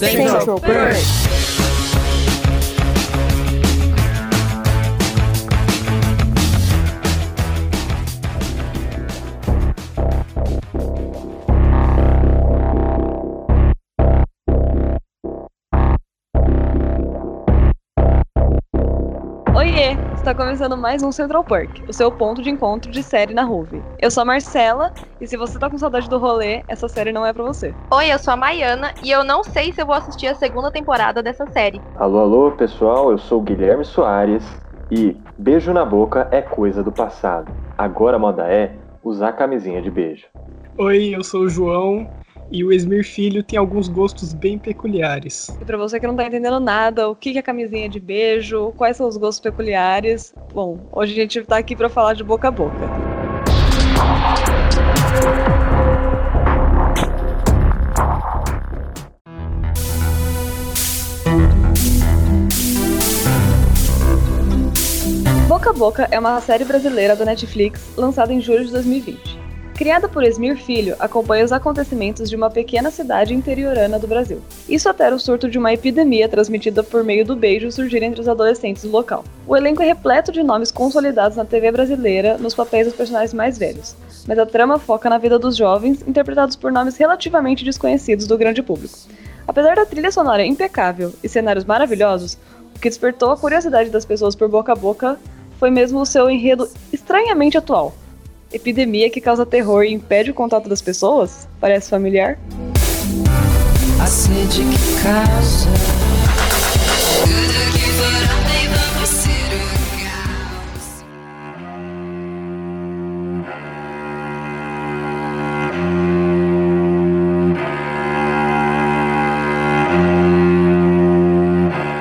Central Perk. Oiê, está começando mais um Central Perk, o seu ponto de encontro de série na RUV. Eu sou a Marcela, e se você tá com saudade do rolê, essa série não é pra você. Oi, eu sou a Maiana, e eu não sei se eu vou assistir a segunda temporada dessa série. Alô, alô, pessoal, eu sou o Guilherme Soares, e beijo na boca é coisa do passado. Agora a moda é usar camisinha de beijo. Oi, eu sou o João. E o Esmir Filho tem alguns gostos bem peculiares. E pra você que não tá entendendo nada, o que é camisinha de beijo, quais são os gostos peculiares, bom, hoje a gente tá aqui pra falar de Boca a Boca. Boca a Boca é uma série brasileira da Netflix lançada em julho de 2020. Criada por Esmir Filho, acompanha os acontecimentos de uma pequena cidade interiorana do Brasil. Isso até o surto de uma epidemia transmitida por meio do beijo surgir entre os adolescentes do local. O elenco é repleto de nomes consolidados na TV brasileira nos papéis dos personagens mais velhos, mas a trama foca na vida dos jovens, interpretados por nomes relativamente desconhecidos do grande público. Apesar da trilha sonora impecável e cenários maravilhosos, o que despertou a curiosidade das pessoas por Boca a Boca foi mesmo o seu enredo estranhamente atual. Epidemia que causa terror e impede o contato das pessoas? Parece familiar? A sede que causa. Tudo que for além, vamos ser o caos.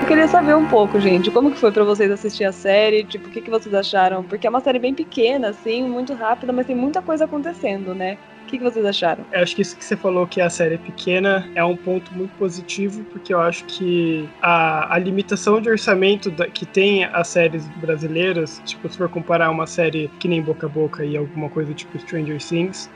Eu queria saber um pouco, gente, como que foi pra vocês assistir a série, tipo, o que vocês acharam? Porque é uma série bem pequena, assim, muito rápida, mas tem muita coisa acontecendo, né? O que vocês acharam? Eu acho que isso que você falou, que a série é pequena, é um ponto muito positivo, porque eu acho que a limitação de orçamento que tem as séries brasileiras, tipo, se for comparar uma série que nem Boca a Boca e alguma coisa tipo Stranger Things,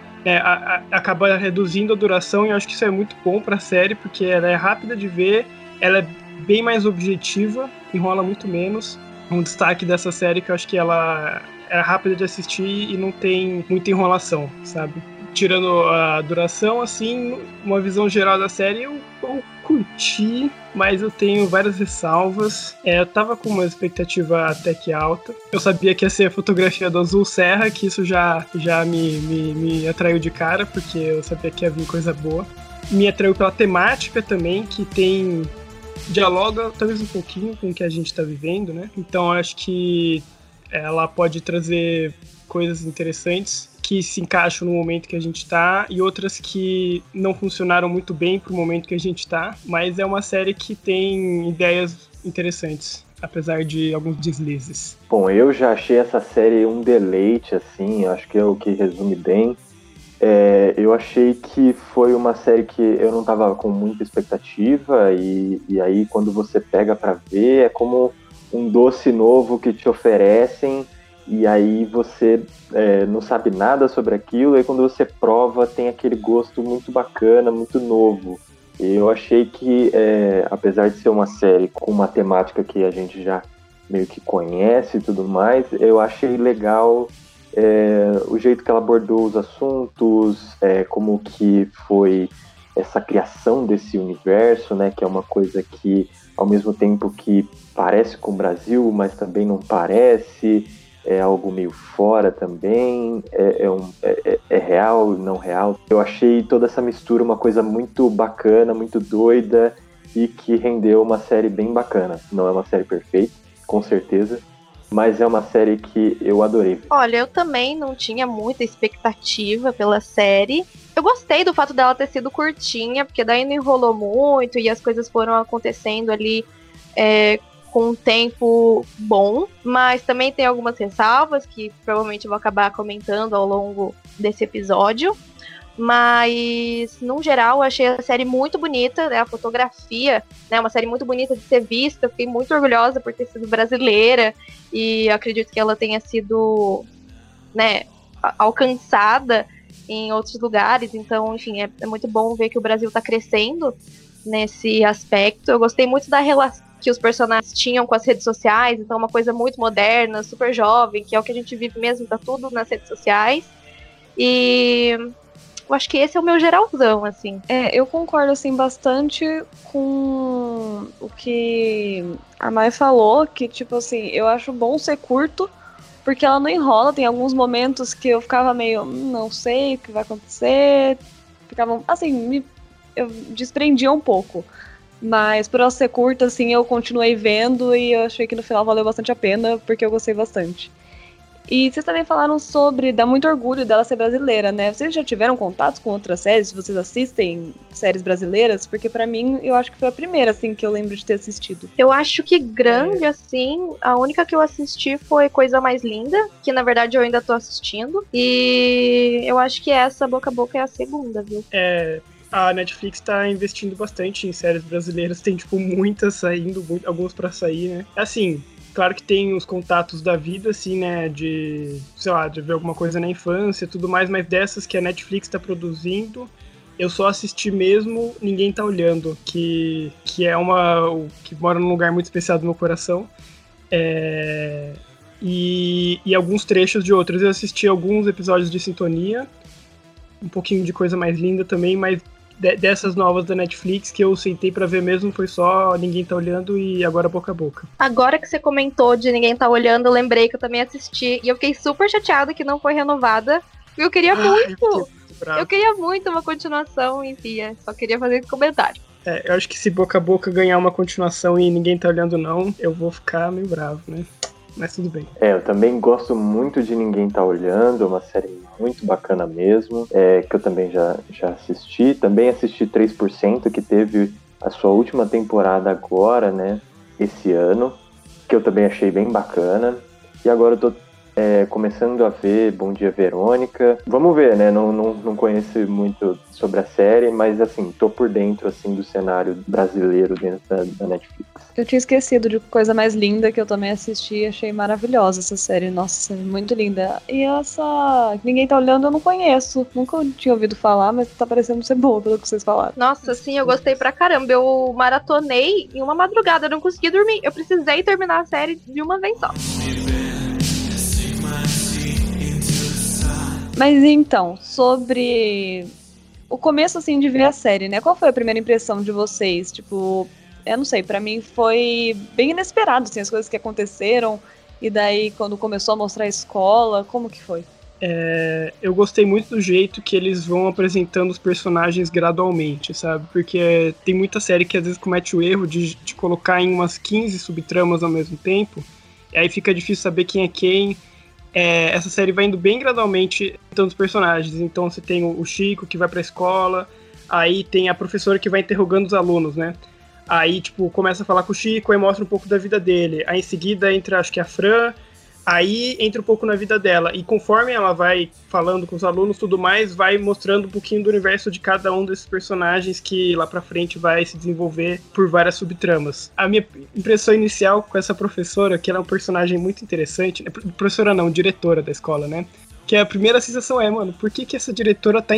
acaba reduzindo a duração, e eu acho que isso é muito bom pra série, porque ela é rápida de ver, ela é bem mais objetiva, enrola muito menos. Um destaque dessa série que eu acho que ela é rápida de assistir e não tem muita enrolação, sabe? Tirando a duração, assim, uma visão geral da série, eu curti, mas eu tenho várias ressalvas. Eu tava com uma expectativa até que alta. Eu sabia que ia ser a fotografia do Azul Serra, que isso já me atraiu de cara, porque eu sabia que ia vir coisa boa. Me atraiu pela temática também, que tem... dialoga talvez um pouquinho com o que a gente está vivendo, né? Então acho que ela pode trazer coisas interessantes que se encaixam no momento que a gente está e outras que não funcionaram muito bem para o momento que a gente está, mas é uma série que tem ideias interessantes, apesar de alguns deslizes. Bom, eu já achei essa série um deleite, assim, acho que é o que resume bem. Eu achei que foi uma série que eu não estava com muita expectativa e aí quando você pega para ver é como um doce novo que te oferecem e aí você não sabe nada sobre aquilo e quando você prova tem aquele gosto muito bacana, muito novo. Eu achei que, apesar de ser uma série com uma temática que a gente já meio que conhece e tudo mais, eu achei legal... o jeito que ela abordou os assuntos, como que foi essa criação desse universo, né, que é uma coisa que, ao mesmo tempo que parece com o Brasil, mas também não parece, é algo meio fora também, é real, não real. Eu achei toda essa mistura uma coisa muito bacana, muito doida, e que rendeu uma série bem bacana. Não é uma série perfeita, com certeza, mas é uma série que eu adorei. Olha, eu também não tinha muita expectativa pela série. Eu gostei do fato dela ter sido curtinha, porque daí não enrolou muito e as coisas foram acontecendo ali com um tempo bom. Mas também tem algumas ressalvas que provavelmente eu vou acabar comentando ao longo desse episódio. Mas, no geral, eu achei a série muito bonita, né? A fotografia, né? Uma série muito bonita de ser vista. Eu fiquei muito orgulhosa por ter sido brasileira e acredito que ela tenha sido, né, alcançada em outros lugares. Então, enfim, é muito bom ver que o Brasil está crescendo nesse aspecto. Eu gostei muito da relação que os personagens tinham com as redes sociais, então uma coisa muito moderna, super jovem, que é o que a gente vive mesmo, tá tudo nas redes sociais. E eu acho que esse é o meu geralzão, assim. É, eu concordo, assim, bastante com o que a Mai falou, que, tipo assim, eu acho bom ser curto, porque ela não enrola. Tem alguns momentos que eu ficava meio, não sei o que vai acontecer, ficava, assim, eu desprendia um pouco. Mas por ela ser curta, assim, eu continuei vendo e eu achei que no final valeu bastante a pena, porque eu gostei bastante. E vocês também falaram sobre, dá muito orgulho dela ser brasileira, né? Vocês já tiveram contato com outras séries? Se vocês assistem séries brasileiras? Porque pra mim, eu acho que foi a primeira, assim, que eu lembro de ter assistido. Eu acho que grande, assim, a única que eu assisti foi Coisa Mais Linda, que na verdade eu ainda tô assistindo. E eu acho que essa, Boca a Boca, é a segunda, viu? É... A Netflix tá investindo bastante em séries brasileiras, tem, tipo, muitas saindo, algumas pra sair, né? Assim, claro que tem os contatos da vida, assim, né, de, sei lá, de ver alguma coisa na infância e tudo mais, mas dessas que a Netflix tá produzindo, eu só assisti mesmo Ninguém Tá Olhando, que é uma... que mora num lugar muito especial do meu coração, e alguns trechos de outros. Eu assisti alguns episódios de Sintonia, um pouquinho de Coisa Mais Linda também, mas dessas novas da Netflix que eu sentei pra ver mesmo foi só Ninguém Tá Olhando e agora Boca a Boca. Agora que você comentou de Ninguém Tá Olhando, eu lembrei que eu também assisti e eu fiquei super chateada que não foi renovada. Eu queria muito! Eu queria muito uma continuação, enfim, só queria fazer esse comentário. É, eu acho que se Boca a Boca ganhar uma continuação e Ninguém Tá Olhando não, eu vou ficar meio bravo, né? Mas tudo bem. É, eu também gosto muito de Ninguém Tá Olhando, uma série muito bacana mesmo, que eu também já assisti. Também assisti 3%, que teve a sua última temporada agora, né, esse ano, que eu também achei bem bacana. E agora eu tô começando a ver Bom Dia Verônica. Vamos ver, né, não conheço muito sobre a série, mas assim, tô por dentro, assim, do cenário brasileiro dentro da Netflix. Eu tinha esquecido de Coisa Mais Linda, que eu também assisti e achei maravilhosa essa série. Nossa, muito linda. E essa Ninguém Tá Olhando eu não conheço. Nunca tinha ouvido falar, mas tá parecendo ser boa pelo que vocês falaram. Nossa, sim, eu gostei pra caramba. Eu maratonei em uma madrugada, eu não consegui dormir. Eu precisei terminar a série de uma vez só. Mas então, sobre o começo, assim, de ver a série, né? Qual foi a primeira impressão de vocês? Tipo... Eu não sei, pra mim foi bem inesperado, assim, as coisas que aconteceram. E daí, quando começou a mostrar a escola, como que foi? Eu gostei muito do jeito que eles vão apresentando os personagens gradualmente, sabe? Porque tem muita série que às vezes comete o erro de colocar em umas 15 subtramas ao mesmo tempo. E aí fica difícil saber quem é quem. Essa série vai indo bem gradualmente apresentando os personagens. Então você tem o Chico, que vai pra escola. Aí tem a professora que vai interrogando os alunos, né? Aí, tipo, começa a falar com o Chico, aí mostra um pouco da vida dele. Aí, em seguida, entra, acho que a Fran. Aí, entra um pouco na vida dela. E conforme ela vai falando com os alunos, tudo mais, vai mostrando um pouquinho do universo de cada um desses personagens que, lá pra frente, vai se desenvolver por várias subtramas. A minha impressão inicial com essa professora, que ela é um personagem muito interessante... Professora não, diretora da escola, né? Que a primeira sensação é, mano, por que essa diretora tá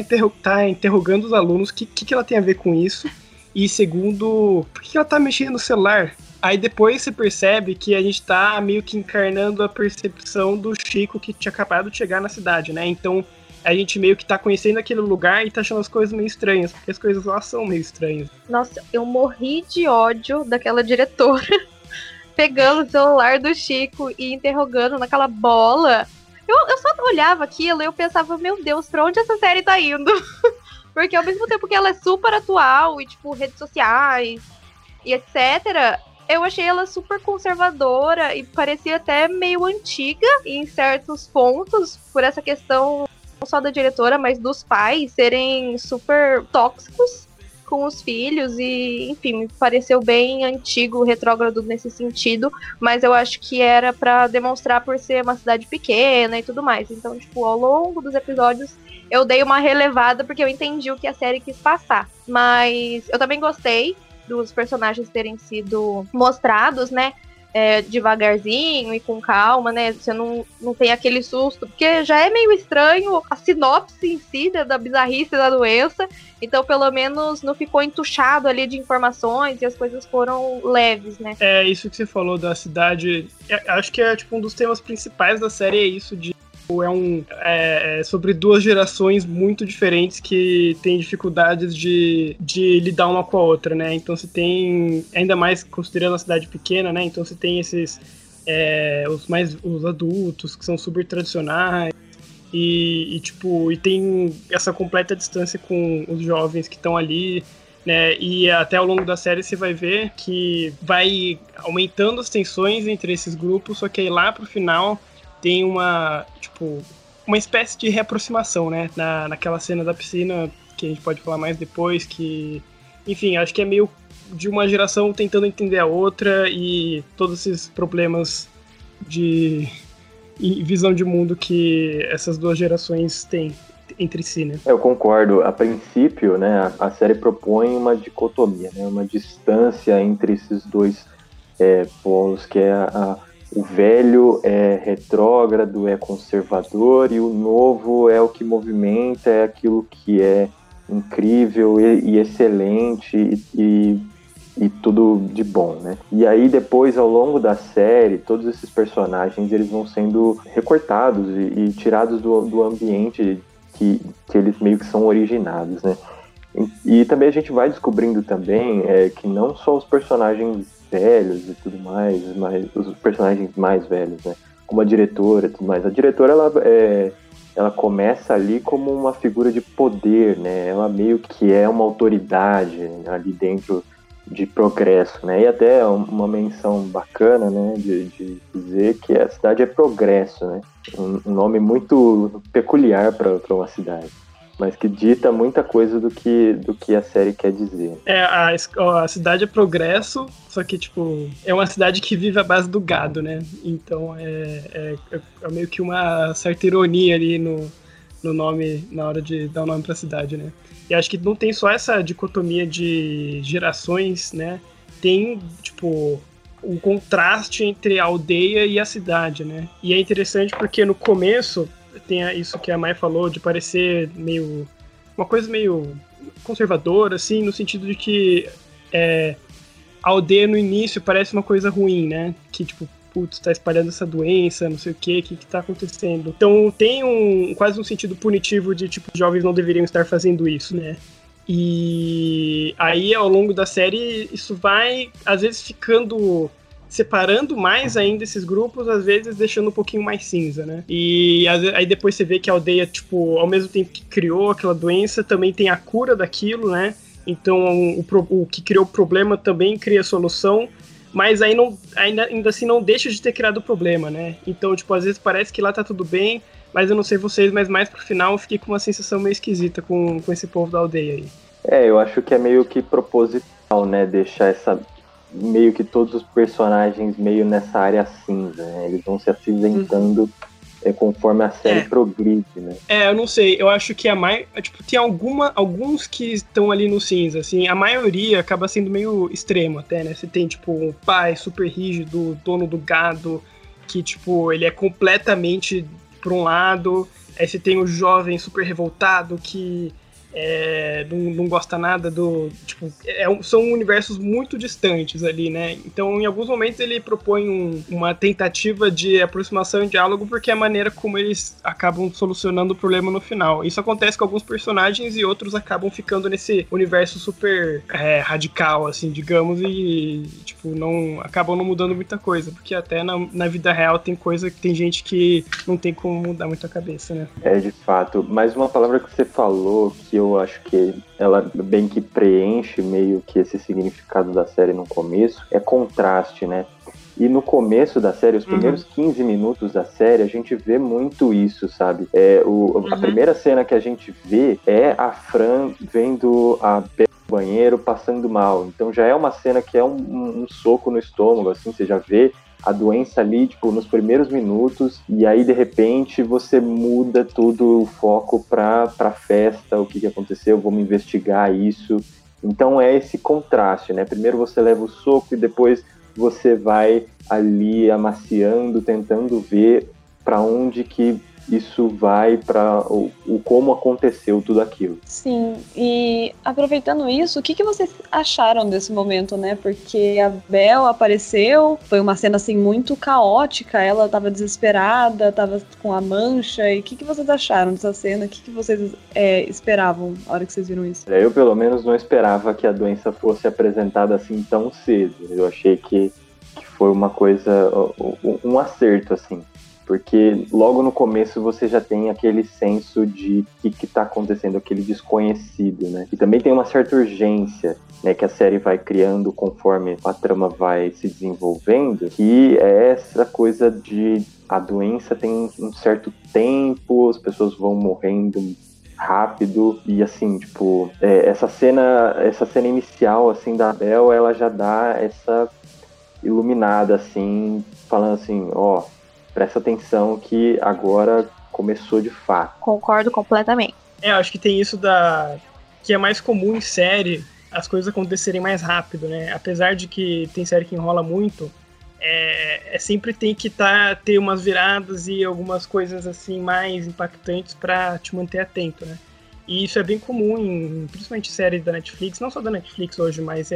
interrogando os alunos? O que ela tem a ver com isso? E segundo, por que ela tá mexendo no celular? Aí depois você percebe que a gente tá meio que encarnando a percepção do Chico que tinha acabado de chegar na cidade, né? Então a gente meio que tá conhecendo aquele lugar e tá achando as coisas meio estranhas, porque as coisas lá são meio estranhas. Nossa, eu morri de ódio daquela diretora pegando o celular do Chico e interrogando naquela bola. Eu só olhava aquilo e eu pensava, meu Deus, pra onde essa série tá indo? Porque ao mesmo tempo que ela é super atual e, tipo, redes sociais e etc., eu achei ela super conservadora e parecia até meio antiga em certos pontos por essa questão não só da diretora, mas dos pais serem super tóxicos com os filhos e, enfim, me pareceu bem antigo, retrógrado nesse sentido, mas eu acho que era pra demonstrar por ser uma cidade pequena e tudo mais. Então, tipo, ao longo dos episódios eu dei uma relevada porque eu entendi o que a série quis passar. Mas eu também gostei dos personagens terem sido mostrados, né? devagarzinho e com calma, né? Você não tem aquele susto, porque já é meio estranho a sinopse em si da bizarrice da doença, então pelo menos não ficou entuchado ali de informações e as coisas foram leves, né? É, isso que você falou da cidade, acho que é tipo um dos temas principais da série, é isso de sobre duas gerações muito diferentes que têm dificuldades de lidar uma com a outra, né? Então você tem, ainda mais considerando a cidade pequena, né? Então você tem esses os adultos que são super tradicionais e tem essa completa distância com os jovens que estão ali, né? E até ao longo da série você vai ver que vai aumentando as tensões entre esses grupos, só que aí lá pro final tem uma espécie de reaproximação, né? Naquela cena da piscina, que a gente pode falar mais depois, que, enfim, acho que é meio de uma geração tentando entender a outra e todos esses problemas de visão de mundo que essas duas gerações têm entre si, né? Eu concordo. A princípio, né, a série propõe uma dicotomia, né, uma distância entre esses dois polos, que é o velho é retrógrado, é conservador, e o novo é o que movimenta, é aquilo que é incrível e excelente e tudo de bom, né? E aí depois, ao longo da série, todos esses personagens eles vão sendo recortados e tirados do ambiente que eles meio que são originados, né? E também a gente vai descobrindo também que não só os personagens velhos e tudo mais, mas os personagens mais velhos, né? Como a diretora e tudo mais. A diretora, ela começa ali como uma figura de poder, né? Ela meio que é uma autoridade ali dentro de Progresso, né? E até uma menção bacana, né? De dizer que a cidade é Progresso, né? Um nome muito peculiar para uma cidade, mas que dita muita coisa do que a série quer dizer. A cidade é Progresso, só que, é uma cidade que vive à base do gado, né? Então, é meio que uma certa ironia ali no nome, na hora de dar o nome pra cidade, né? E acho que não tem só essa dicotomia de gerações, né? Tem, um contraste entre a aldeia e a cidade, né? E é interessante porque no começo tem isso que a Mai falou, de parecer meio uma coisa meio conservadora, assim, no sentido de que a aldeia no início parece uma coisa ruim, né? Que, putz, tá espalhando essa doença, não sei o que tá acontecendo. Então tem quase um sentido punitivo de, jovens não deveriam estar fazendo isso, né? E aí, ao longo da série, isso vai, às vezes, ficando separando mais ainda esses grupos, às vezes deixando um pouquinho mais cinza, né? E aí depois você vê que a aldeia, ao mesmo tempo que criou aquela doença, também tem a cura daquilo, né? Então o que criou o problema também cria a solução, mas aí não, ainda assim não deixa de ter criado o problema, né? Então, às vezes parece que lá tá tudo bem, mas eu não sei vocês, mas mais pro final eu fiquei com uma sensação meio esquisita com esse povo da aldeia aí. Eu acho que é meio que proposital, né? Deixar essa meio que todos os personagens meio nessa área cinza, né? Eles vão se acinzentando conforme a série progride, né? Eu não sei, eu acho que a maioria, tem alguns que estão ali no cinza, assim, a maioria acaba sendo meio extremo até, né? Você tem, um pai super rígido, dono do gado, que, ele é completamente por um lado, aí você tem o jovem super revoltado que não gosta nada do... são universos muito distantes ali, né? Então, em alguns momentos, ele propõe uma tentativa de aproximação e diálogo, porque é a maneira como eles acabam solucionando o problema no final. Isso acontece com alguns personagens e outros acabam ficando nesse universo super radical, assim, digamos, e, acabam não mudando muita coisa, porque até na vida real tem gente que não tem como mudar muito a cabeça, né? De fato. Mas uma palavra que você falou, que eu acho que ela bem que preenche meio que esse significado da série no começo, é contraste, né? E no começo da série, os primeiros 15 minutos da série, a gente vê muito isso, sabe? A primeira cena que a gente vê é a Fran vendo a Beth no banheiro passando mal. Então já é uma cena que é um soco no estômago, assim, você já vê a doença ali, nos primeiros minutos, e aí, de repente, você muda todo o foco pra festa, o que aconteceu, vamos investigar isso. Então, é esse contraste, né? Primeiro você leva o soco e depois você vai ali amaciando, tentando ver para onde que isso vai, para o como aconteceu tudo aquilo. Sim, e aproveitando isso, o que vocês acharam desse momento, né? Porque a Bel apareceu, foi uma cena assim muito caótica, ela tava desesperada, tava com a mancha, e o que vocês acharam dessa cena? O que vocês esperavam na hora que vocês viram isso? Eu pelo menos não esperava que a doença fosse apresentada assim tão cedo, eu achei que foi uma coisa, um acerto assim. Porque logo no começo você já tem aquele senso de o que está acontecendo, aquele desconhecido, né? E também tem uma certa urgência, né, que a série vai criando conforme a trama vai se desenvolvendo, que é essa coisa de a doença tem um certo tempo, as pessoas vão morrendo rápido, e assim, tipo, essa cena inicial, assim, da Bel, ela já dá essa iluminada, assim, falando assim, ó... Presta atenção que agora começou de fato. Concordo completamente. Acho que tem isso que é mais comum em série, as coisas acontecerem mais rápido, né? Apesar de que tem série que enrola muito, sempre tem que ter umas viradas e algumas coisas assim mais impactantes pra te manter atento, né? E isso é bem comum, principalmente em séries da Netflix, não só da Netflix hoje, mas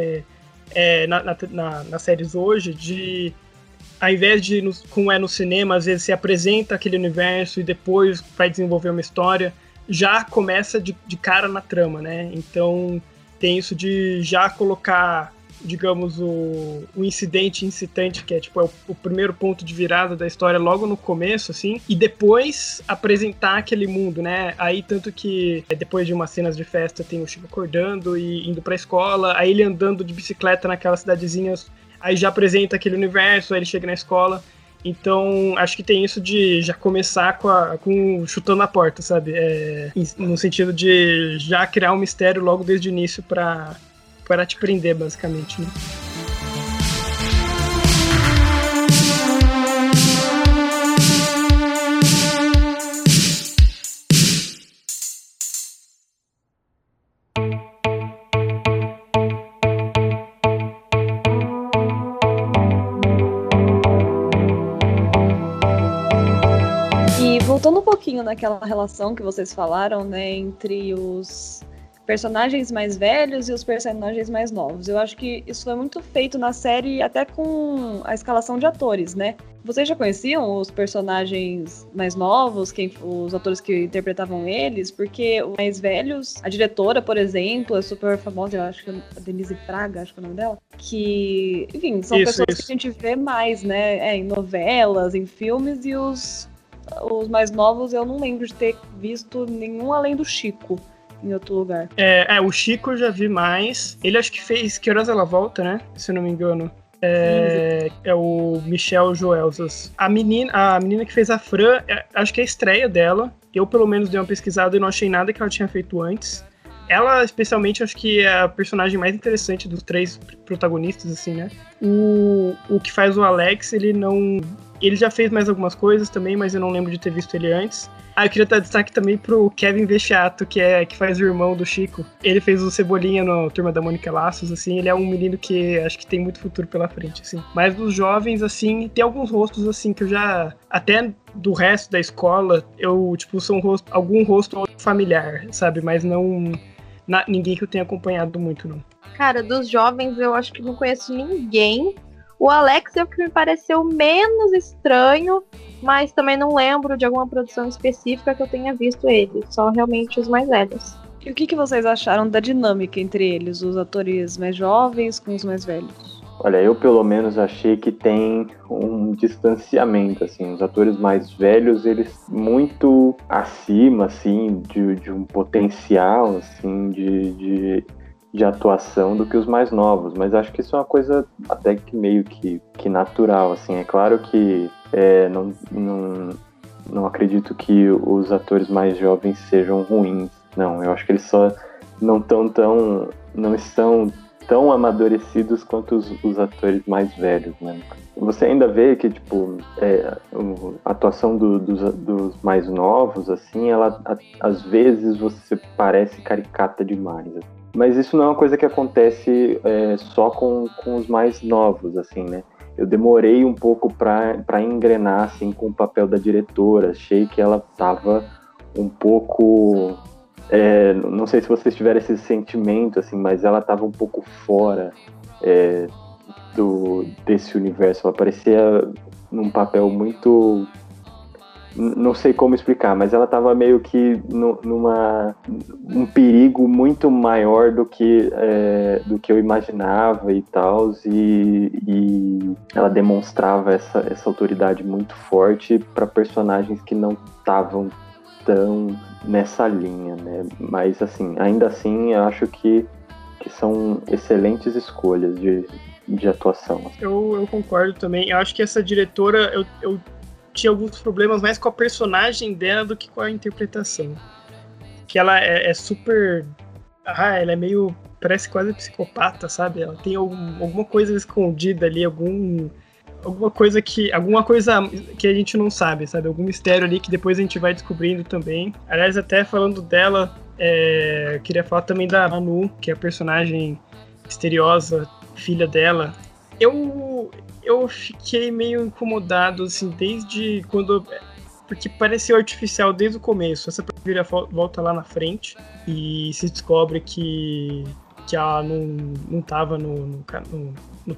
nas séries hoje, de... Ao invés de, como é no cinema, às vezes se apresenta aquele universo e depois vai desenvolver uma história, já começa de cara na trama, né? Então tem isso de já colocar, digamos, o incidente incitante, que é tipo o primeiro ponto de virada da história logo no começo, assim, e depois apresentar aquele mundo, né? Aí tanto que depois de umas cenas de festa tem o Chico acordando e indo pra escola, aí ele andando de bicicleta naquela cidadezinha... Aí já apresenta aquele universo, aí ele chega na escola. Então, acho que tem isso de já começar com chutando a porta, sabe? No sentido de já criar um mistério logo desde o início para te prender, basicamente, né? Voltando um pouquinho naquela relação que vocês falaram, né, entre os personagens mais velhos e os personagens mais novos. Eu acho que isso foi muito feito na série, até com a escalação de atores, né? Vocês já conheciam os personagens mais novos, os atores que interpretavam eles? Porque os mais velhos, a diretora, por exemplo, é super famosa, eu acho que a Denise Praga, acho que é o nome dela, que, enfim, são pessoas que a gente vê mais, né, em novelas, em filmes, e os mais novos eu não lembro de ter visto nenhum além do Chico em outro lugar. O Chico eu já vi mais. Ele acho que fez Que Horas Ela Volta, né? Se eu não me engano. É o Michel Joelsas. A menina que fez a Fran, acho que é a estreia dela. Eu pelo menos dei uma pesquisada e não achei nada que ela tinha feito antes. Ela, especialmente, acho que é a personagem mais interessante dos três protagonistas, assim, né? O que faz o Alex, ele não... Ele já fez mais algumas coisas também, mas eu não lembro de ter visto ele antes. Eu queria dar destaque também pro Kevin Vechato, que faz o irmão do Chico. Ele fez o Cebolinha no Turma da Mônica Laços, assim. Ele é um menino que acho que tem muito futuro pela frente, assim. Mas dos jovens, assim, tem alguns rostos, assim, que eu já... Até do resto da escola, eu, tipo, são algum rosto familiar, sabe? Mas não... ninguém que eu tenha acompanhado muito, não. Cara, dos jovens, eu acho que não conheço ninguém... O Alex é o que me pareceu menos estranho, mas também não lembro de alguma produção específica que eu tenha visto ele, só realmente os mais velhos. E o que vocês acharam da dinâmica entre eles, os atores mais jovens com os mais velhos? Olha, eu pelo menos achei que tem um distanciamento, assim, os atores mais velhos, eles muito acima, assim, de um potencial, assim, de atuação do que os mais novos, mas acho que isso é uma coisa até que meio que natural, assim. É claro que não acredito que os atores mais jovens sejam ruins, não, eu acho que eles só não estão tão amadurecidos quanto os atores mais velhos, né? Você ainda vê que, tipo, a atuação dos mais novos, assim, ela, às vezes você parece caricata demais, assim. Mas isso não é uma coisa que acontece só com os mais novos, assim, né? Eu demorei um pouco pra engrenar, assim, com o papel da diretora. Achei que ela tava um pouco... não sei se vocês tiveram esse sentimento, assim, mas ela tava um pouco fora desse universo. Ela parecia num papel muito... Não sei como explicar, mas ela estava meio que num perigo muito maior do que eu imaginava e tal, e ela demonstrava essa autoridade muito forte para personagens que não estavam tão nessa linha, né? Mas assim, ainda assim, eu acho que são excelentes escolhas de atuação. Eu concordo também. Eu acho que essa diretora... Eu tinha alguns problemas mais com a personagem dela do que com a interpretação. Que ela é super... ela é meio... parece quase psicopata, sabe? Ela tem alguma coisa escondida ali, alguma coisa que a gente não sabe, sabe? Algum mistério ali que depois a gente vai descobrindo também. Aliás, até falando dela, queria falar também da Manu, que é a personagem misteriosa, filha dela. Eu fiquei meio incomodado, assim, desde quando... Porque pareceu artificial desde o começo. Essa vira-volta lá na frente e se descobre que ela não tava no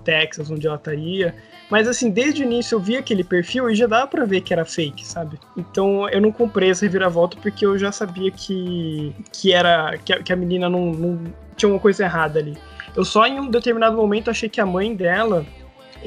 Texas, onde ela estaria. Mas, assim, desde o início eu vi aquele perfil e já dava pra ver que era fake, sabe? Então eu não comprei essa reviravolta porque eu já sabia que a menina não tinha uma coisa errada ali. Eu só, em um determinado momento, achei que a mãe dela...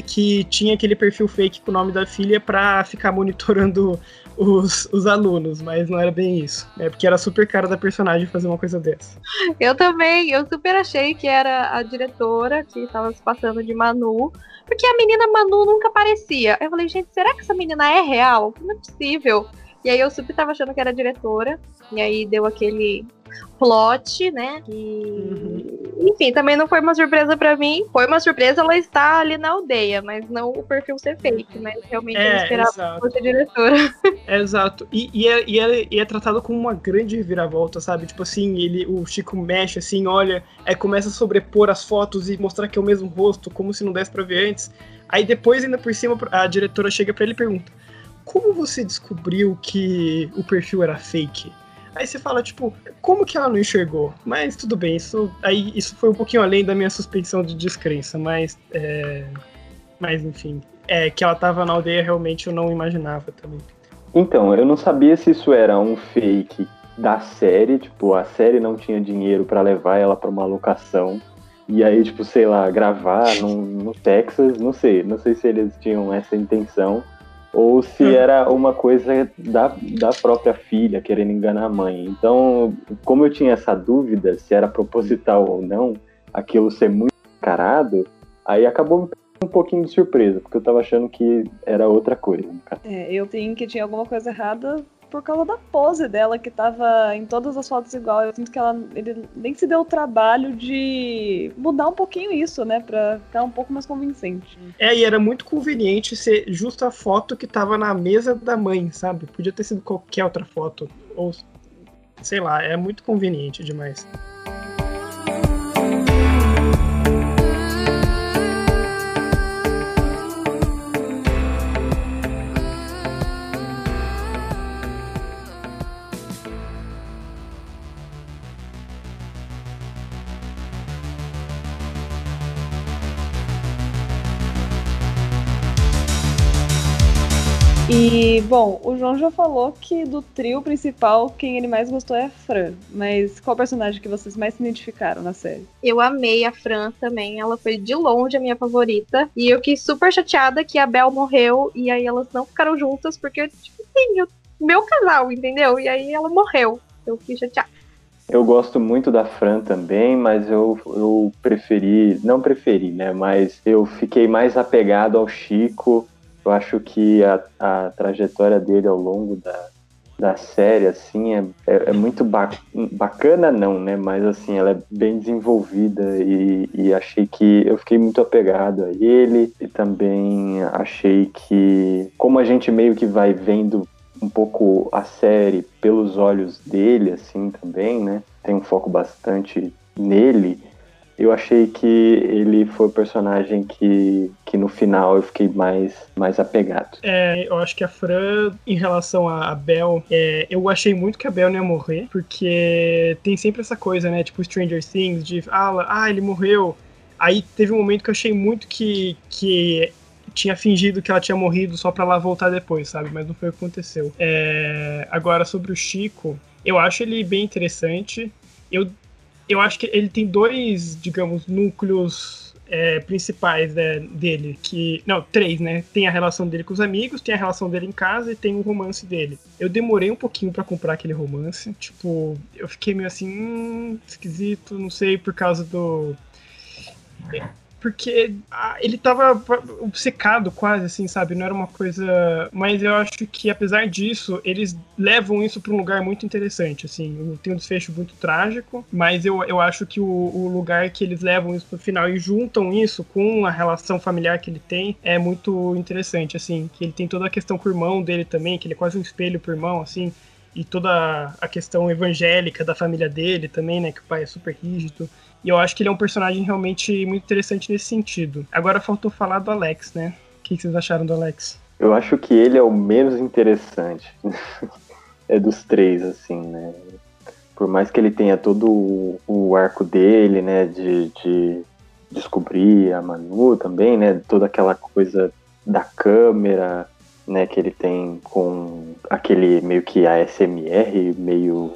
que tinha aquele perfil fake com o nome da filha pra ficar monitorando os alunos, mas não era bem isso. É porque era super cara da personagem fazer uma coisa dessa. Eu também, eu super achei que era a diretora que tava se passando de Manu, porque a menina Manu nunca aparecia. Eu falei, gente, será que essa menina é real? Não é possível. E aí eu super tava achando que era a diretora, e aí deu aquele... plot, né? Enfim, também não foi uma surpresa pra mim. Foi uma surpresa ela estar ali na aldeia, mas não o perfil ser fake, mas realmente eu esperava que fosse a diretora. Exato. E é tratado como uma grande reviravolta, sabe? Tipo assim, o Chico mexe assim, olha, começa a sobrepor as fotos e mostrar que é o mesmo rosto, como se não desse pra ver antes. Aí depois, ainda por cima, a diretora chega pra ele e pergunta: como você descobriu que o perfil era fake? Aí você fala, tipo, como que ela não enxergou? Mas tudo bem, isso foi um pouquinho além da minha suspensão de descrença, mas enfim, que ela tava na aldeia realmente eu não imaginava também. Então, eu não sabia se isso era um fake da série, tipo, a série não tinha dinheiro pra levar ela pra uma locação, e aí, tipo, sei lá, gravar no Texas, não sei se eles tinham essa intenção, ou se era uma coisa da própria filha querendo enganar a mãe. Então, como eu tinha essa dúvida, se era proposital ou não, aquilo ser muito encarado, aí acabou me pegando um pouquinho de surpresa, porque eu tava achando que era outra coisa. Eu tenho que tinha alguma coisa errada por causa da pose dela, que tava em todas as fotos igual. Eu sinto que ele nem se deu o trabalho de mudar um pouquinho isso, né? Pra ficar um pouco mais convincente. E era muito conveniente ser justo a foto que tava na mesa da mãe, sabe? Podia ter sido qualquer outra foto. Ou, sei lá, é muito conveniente demais. E, bom, o João já falou que do trio principal, quem ele mais gostou é a Fran. Mas qual personagem que vocês mais se identificaram na série? Eu amei a Fran também. Ela foi de longe a minha favorita. E eu fiquei super chateada que a Bel morreu. E aí elas não ficaram juntas, porque, tipo assim, meu casal, entendeu? E aí ela morreu. Eu fiquei chateada. Eu gosto muito da Fran também, mas eu preferi... Não preferi, né? Mas eu fiquei mais apegado ao Chico. Eu acho que a trajetória dele ao longo da série, assim, é muito bacana, não, né? Mas, assim, ela é bem desenvolvida e achei que... Eu fiquei muito apegado a ele e também achei que... Como a gente meio que vai vendo um pouco a série pelos olhos dele, assim, também, né? Tem um foco bastante nele. Eu achei que ele foi o personagem que no final eu fiquei mais apegado. Eu acho que a Fran, em relação a Belle, eu achei muito que a Belle não ia morrer, porque tem sempre essa coisa, né, tipo Stranger Things, de, ele morreu. Aí teve um momento que eu achei muito que tinha fingido que ela tinha morrido só pra lá voltar depois, sabe? Mas não foi o que aconteceu. Agora, sobre o Chico, eu acho ele bem interessante. Eu acho que ele tem dois, digamos, núcleos principais, né, dele. Três, né? Tem a relação dele com os amigos, tem a relação dele em casa e tem o romance dele. Eu demorei um pouquinho pra comprar aquele romance. Tipo, eu fiquei meio assim, esquisito, não sei, por causa do... Porque ele tava obcecado quase, assim, sabe? Não era uma coisa... Mas eu acho que, apesar disso, eles levam isso pra um lugar muito interessante, assim. Tem um desfecho muito trágico, mas eu acho que o lugar que eles levam isso pro final e juntam isso com a relação familiar que ele tem é muito interessante, assim. Que ele tem toda a questão com o irmão dele também, que ele é quase um espelho pro irmão, assim. E toda a questão evangélica da família dele também, né? Que o pai é super rígido. E eu acho que ele é um personagem realmente muito interessante nesse sentido. Agora faltou falar do Alex, né? O que vocês acharam do Alex? Eu acho que ele é o menos interessante. É dos três, assim, né? Por mais que ele tenha todo o arco dele, né? De descobrir a Manu também, né? Toda aquela coisa da câmera, né? Que ele tem com aquele meio que ASMR, meio...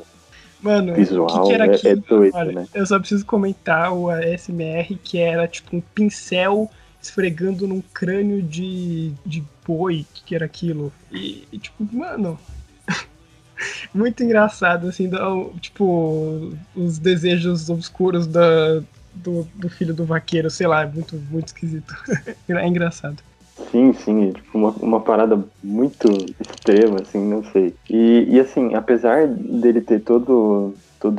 Mano, visual, que era aquilo? É doido. Olha, né? Eu só preciso comentar o ASMR, que era tipo um pincel esfregando num crânio de boi, que era aquilo. E tipo, mano, muito engraçado, assim, tipo, os desejos obscuros do filho do vaqueiro, sei lá, é muito, muito esquisito. É engraçado. Sim, uma parada muito extrema, assim, não sei. E assim, apesar dele ter todo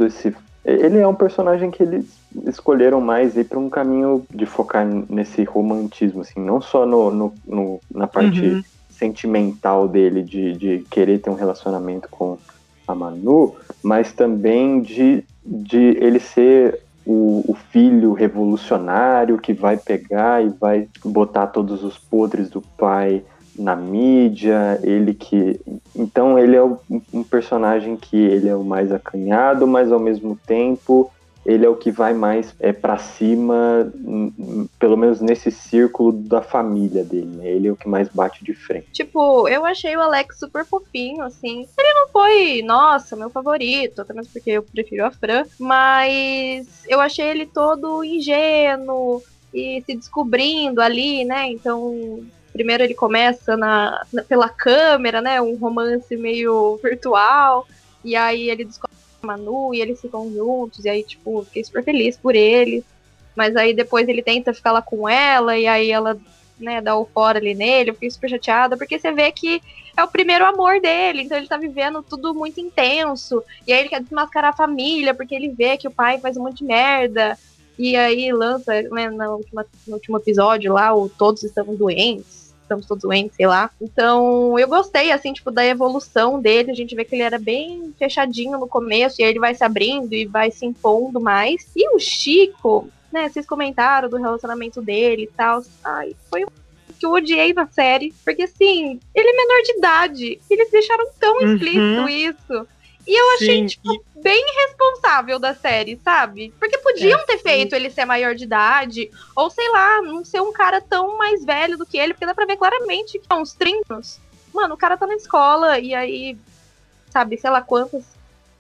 esse... Ele é um personagem que eles escolheram mais ir para um caminho de focar nesse romantismo, assim, não só na parte sentimental dele, de querer ter um relacionamento com a Manu, mas também de ele ser... O filho revolucionário que vai pegar e vai botar todos os podres do pai na mídia, então ele é um personagem que ele é o mais acanhado, mas ao mesmo tempo ele é o que vai mais pra cima, pelo menos nesse círculo da família dele, né? Ele é o que mais bate de frente. Tipo, eu achei o Alex super fofinho, assim. Ele não foi, nossa, meu favorito, até mesmo porque eu prefiro a Fran, mas eu achei ele todo ingênuo e se descobrindo ali, né? Então, primeiro ele começa pela câmera, né? Um romance meio virtual, e aí ele descobre Manu, e eles ficam juntos, e aí, tipo, fiquei super feliz por ele, mas aí depois ele tenta ficar lá com ela, e aí ela, né, dá o fora ali nele, eu fiquei super chateada, porque você vê que é o primeiro amor dele, então ele tá vivendo tudo muito intenso, e aí ele quer desmascarar a família, porque ele vê que o pai faz um monte de merda, e aí lança, né, no último episódio lá, o Todos Estamos Doentes, estamos todos doentes, sei lá. Então, eu gostei, assim, tipo, da evolução dele. A gente vê que ele era bem fechadinho no começo, e aí ele vai se abrindo e vai se impondo mais. E o Chico, né, vocês comentaram do relacionamento dele e tal. Ai, foi que eu odiei na série, porque, assim, ele é menor de idade. Eles deixaram tão explícito isso. E eu achei, tipo, bem irresponsável da série, sabe? Porque podiam ter feito ele ser maior de idade, ou sei lá, não ser um cara tão mais velho do que ele, porque dá pra ver claramente que há uns 30 anos. Mano, o cara tá na escola, e aí, sabe, sei lá quantas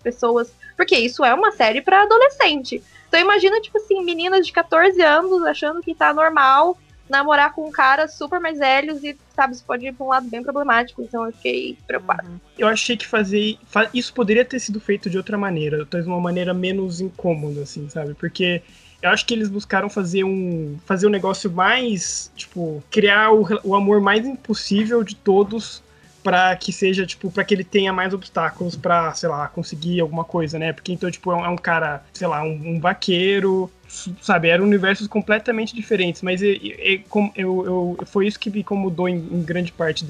pessoas... Porque isso é uma série pra adolescente. Então imagina, tipo assim, meninas de 14 anos achando que tá normal namorar com um cara super mais velhos e, sabe, isso pode ir pra um lado bem problemático, então eu fiquei preocupada. Eu achei que isso poderia ter sido feito de outra maneira, talvez uma maneira menos incômoda, assim, sabe, porque eu acho que eles buscaram fazer um negócio mais, tipo, criar o amor mais impossível de todos pra que seja, tipo, pra que ele tenha mais obstáculos pra, sei lá, conseguir alguma coisa, né? Porque então, tipo, é um cara, sei lá, um vaqueiro, sabe? Eram universos completamente diferentes, mas foi isso que me incomodou em grande parte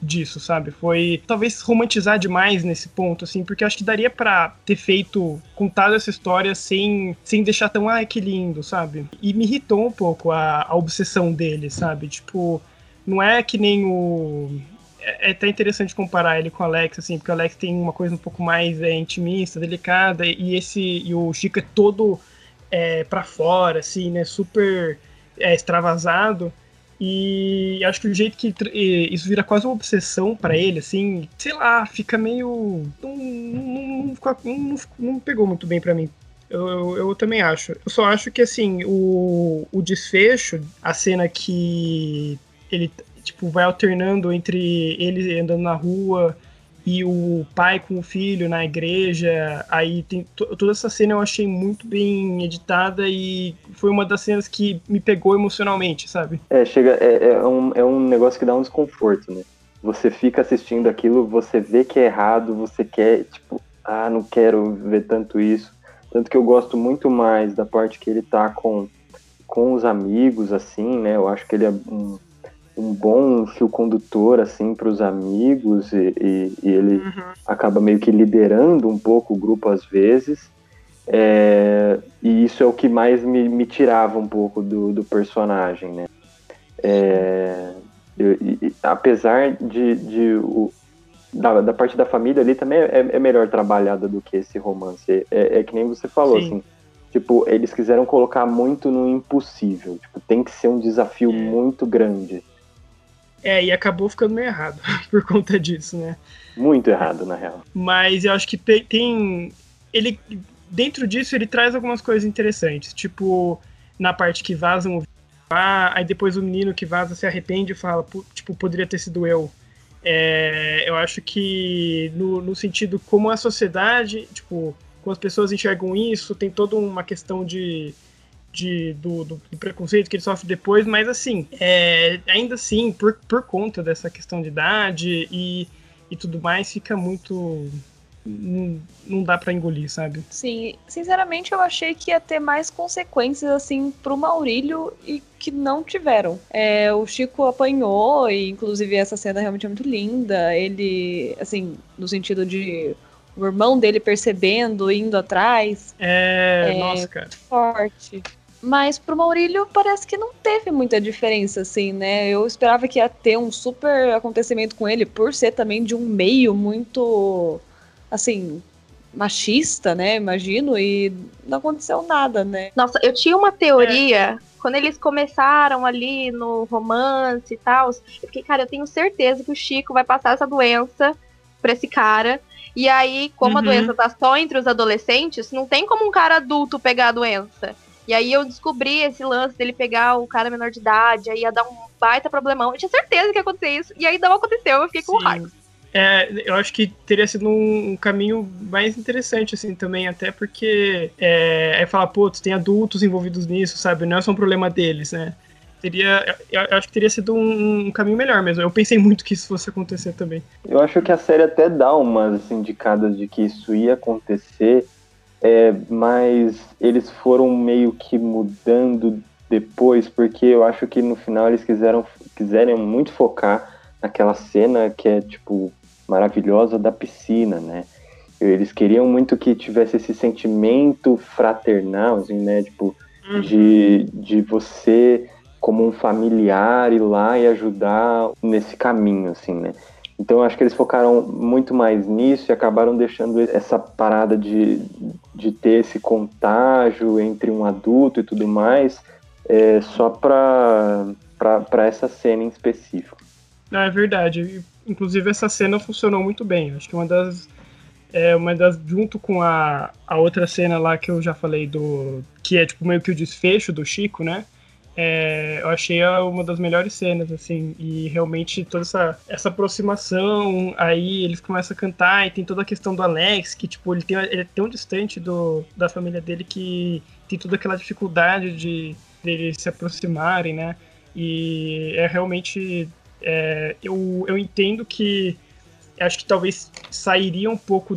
disso, sabe? Foi, talvez, romantizar demais nesse ponto, assim, porque eu acho que daria pra ter feito, contado essa história sem deixar tão, que lindo, sabe? E me irritou um pouco a obsessão dele, sabe? Tipo, não é que nem o... É até interessante comparar ele com o Alex, assim, porque o Alex tem uma coisa um pouco mais intimista, delicada, e o Chico é todo pra fora, assim, né, super extravasado, e acho que o jeito que isso vira quase uma obsessão pra ele, assim, sei lá, fica meio... Não pegou muito bem pra mim. Eu também acho. Eu só acho que, assim, o desfecho, a cena que ele... tipo, vai alternando entre ele andando na rua e o pai com o filho na igreja. Aí tem toda essa cena, eu achei muito bem editada e foi uma das cenas que me pegou emocionalmente, sabe? É um negócio que dá um desconforto, né? Você fica assistindo aquilo, você vê que é errado, você quer, tipo, não quero ver tanto isso. Tanto que eu gosto muito mais da parte que ele tá com os amigos, assim, né? Eu acho que ele é um bom fio condutor, assim, pros amigos, e ele acaba meio que liderando um pouco o grupo às vezes, e isso é o que mais me tirava um pouco do personagem, né? Apesar da parte da família ali também é melhor trabalhada do que esse romance, é que nem você falou, Sim. assim, tipo, eles quiseram colocar muito no impossível, tipo, tem que ser um desafio muito grande. E acabou ficando meio errado por conta disso, né? Muito errado, na real. Mas eu acho que tem... Ele, dentro disso, ele traz algumas coisas interessantes. Tipo, na parte que vazam o vídeo lá, aí depois o menino que vaza se arrepende e fala, tipo, poderia ter sido eu. Eu acho que, no sentido como a sociedade, tipo, como as pessoas enxergam isso, tem toda uma questão do preconceito que ele sofre depois, mas assim, ainda assim, por conta dessa questão de idade e tudo mais, fica muito... Não dá pra engolir, sabe? Sim, sinceramente eu achei que ia ter mais consequências, assim, pro Maurílio e que não tiveram. O Chico apanhou e, inclusive, essa cena realmente é muito linda. Ele, assim, no sentido de... O irmão dele percebendo, indo atrás. Nossa, cara. Muito forte. Mas pro Maurílio parece que não teve muita diferença, assim, né? Eu esperava que ia ter um super acontecimento com ele, por ser também de um meio muito, assim, machista, né? Imagino, e não aconteceu nada, né? Nossa, eu tinha uma teoria... Quando eles começaram ali no romance e tal, eu fiquei, cara, eu tenho certeza que o Chico vai passar essa doença pra esse cara... E aí, como a doença tá só entre os adolescentes, não tem como um cara adulto pegar a doença. E aí eu descobri esse lance dele pegar o cara menor de idade, aí ia dar um baita problemão. Eu tinha certeza que ia acontecer isso, e aí não aconteceu, eu fiquei com raiva. Eu acho que teria sido um caminho mais interessante, assim, também, até porque aí fala, putz, tem adultos envolvidos nisso, sabe? Não é só um problema deles, né? Eu acho que teria sido um caminho melhor mesmo. Eu pensei muito que isso fosse acontecer também. Eu acho que a série até dá umas indicadas de que isso ia acontecer, mas eles foram meio que mudando depois, porque eu acho que no final eles quiseram muito focar naquela cena que é, tipo, maravilhosa da piscina, né? Eles queriam muito que tivesse esse sentimento fraternal, assim, né? Tipo, de você... como um familiar ir lá e ajudar nesse caminho, assim, né? Então eu acho que eles focaram muito mais nisso e acabaram deixando essa parada de ter esse contágio entre um adulto e tudo mais, só pra essa cena em específico. É verdade. Inclusive essa cena funcionou muito bem. Acho que uma das junto com a outra cena lá que eu já falei que é tipo meio que o desfecho do Chico, né? Eu achei uma das melhores cenas, assim, e realmente toda essa aproximação, aí eles começam a cantar e tem toda a questão do Alex, que, tipo, ele é tão distante da família dele que tem toda aquela dificuldade de eles se aproximarem, né, e realmente eu entendo que acho que talvez sairia um pouco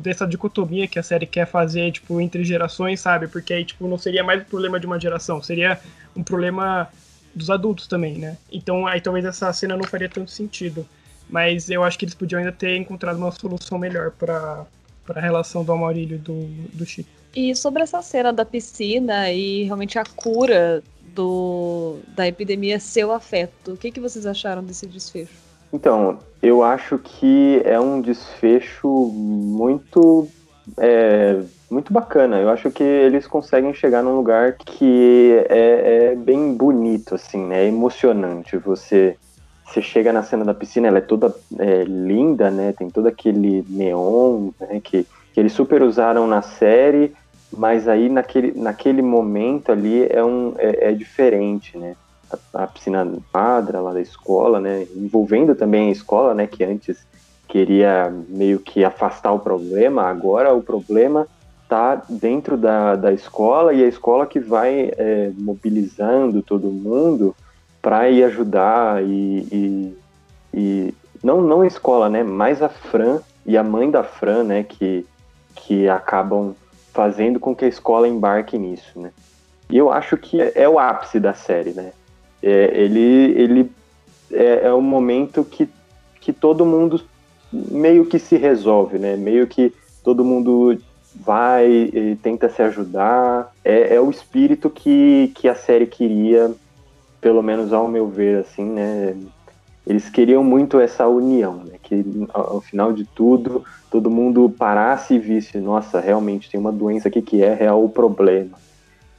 dessa dicotomia que a série quer fazer, tipo, entre gerações, sabe? Porque aí, tipo, não seria mais um problema de uma geração, seria um problema dos adultos também, né? Então, aí talvez essa cena não faria tanto sentido. Mas eu acho que eles podiam ainda ter encontrado uma solução melhor para a relação do Amarílio e do Chico. E sobre essa cena da piscina e realmente a cura da epidemia seu afeto, o que vocês acharam desse desfecho? Então, eu acho que é um desfecho muito bacana. Eu acho que eles conseguem chegar num lugar que é bem bonito, assim, né? É emocionante. Você chega na cena da piscina, ela é toda linda, né? Tem todo aquele neon, né? que eles super usaram na série, mas aí naquele momento ali é diferente, né? A piscina padra lá da escola, né? Envolvendo também a escola, né? Que antes queria meio que afastar o problema, agora o problema está dentro da escola, e a escola que vai mobilizando todo mundo para ir ajudar, e não a escola, né? Mas a Fran e a mãe da Fran, né? Que acabam fazendo com que a escola embarque nisso, né? E eu acho que é o ápice da série, né? Ele é um momento que todo mundo meio que se resolve, né? Meio que todo mundo vai e tenta se ajudar. É o espírito que a série queria, pelo menos ao meu ver, assim, né? Eles queriam muito essa união, né? Que ao final de tudo, todo mundo parasse e visse, nossa, realmente tem uma doença aqui que é real o problema.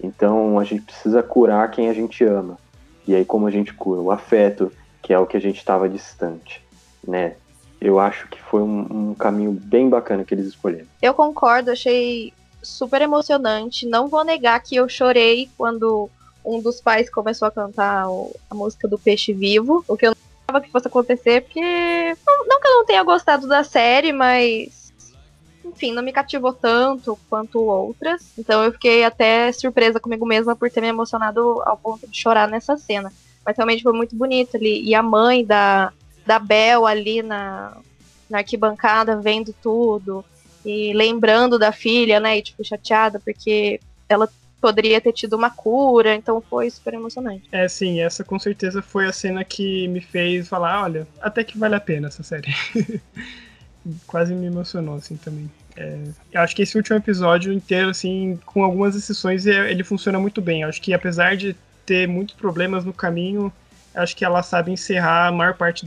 Então a gente precisa curar quem a gente ama. E aí, como a gente cura? O afeto, que é o que a gente estava distante, né? Eu acho que foi um caminho bem bacana que eles escolheram. Eu concordo, achei super emocionante. Não vou negar que eu chorei quando um dos pais começou a cantar a música do Peixe Vivo. O que eu não achava que fosse acontecer, porque... Não que eu não tenha gostado da série, mas... Enfim, não me cativou tanto quanto outras. Então eu fiquei até surpresa comigo mesma por ter me emocionado ao ponto de chorar nessa cena. Mas realmente foi muito bonito ali. E a mãe da Bel ali na arquibancada, vendo tudo e lembrando da filha, né, e tipo, chateada porque ela poderia ter tido uma cura, então foi super emocionante. É, sim, essa com certeza foi a cena que me fez falar, olha, até que vale a pena essa série. Quase me emocionou, assim, também. Eu acho que esse último episódio inteiro, assim, com algumas exceções, ele funciona muito bem. Eu acho que apesar de ter muitos problemas no caminho, acho que ela sabe encerrar a maior parte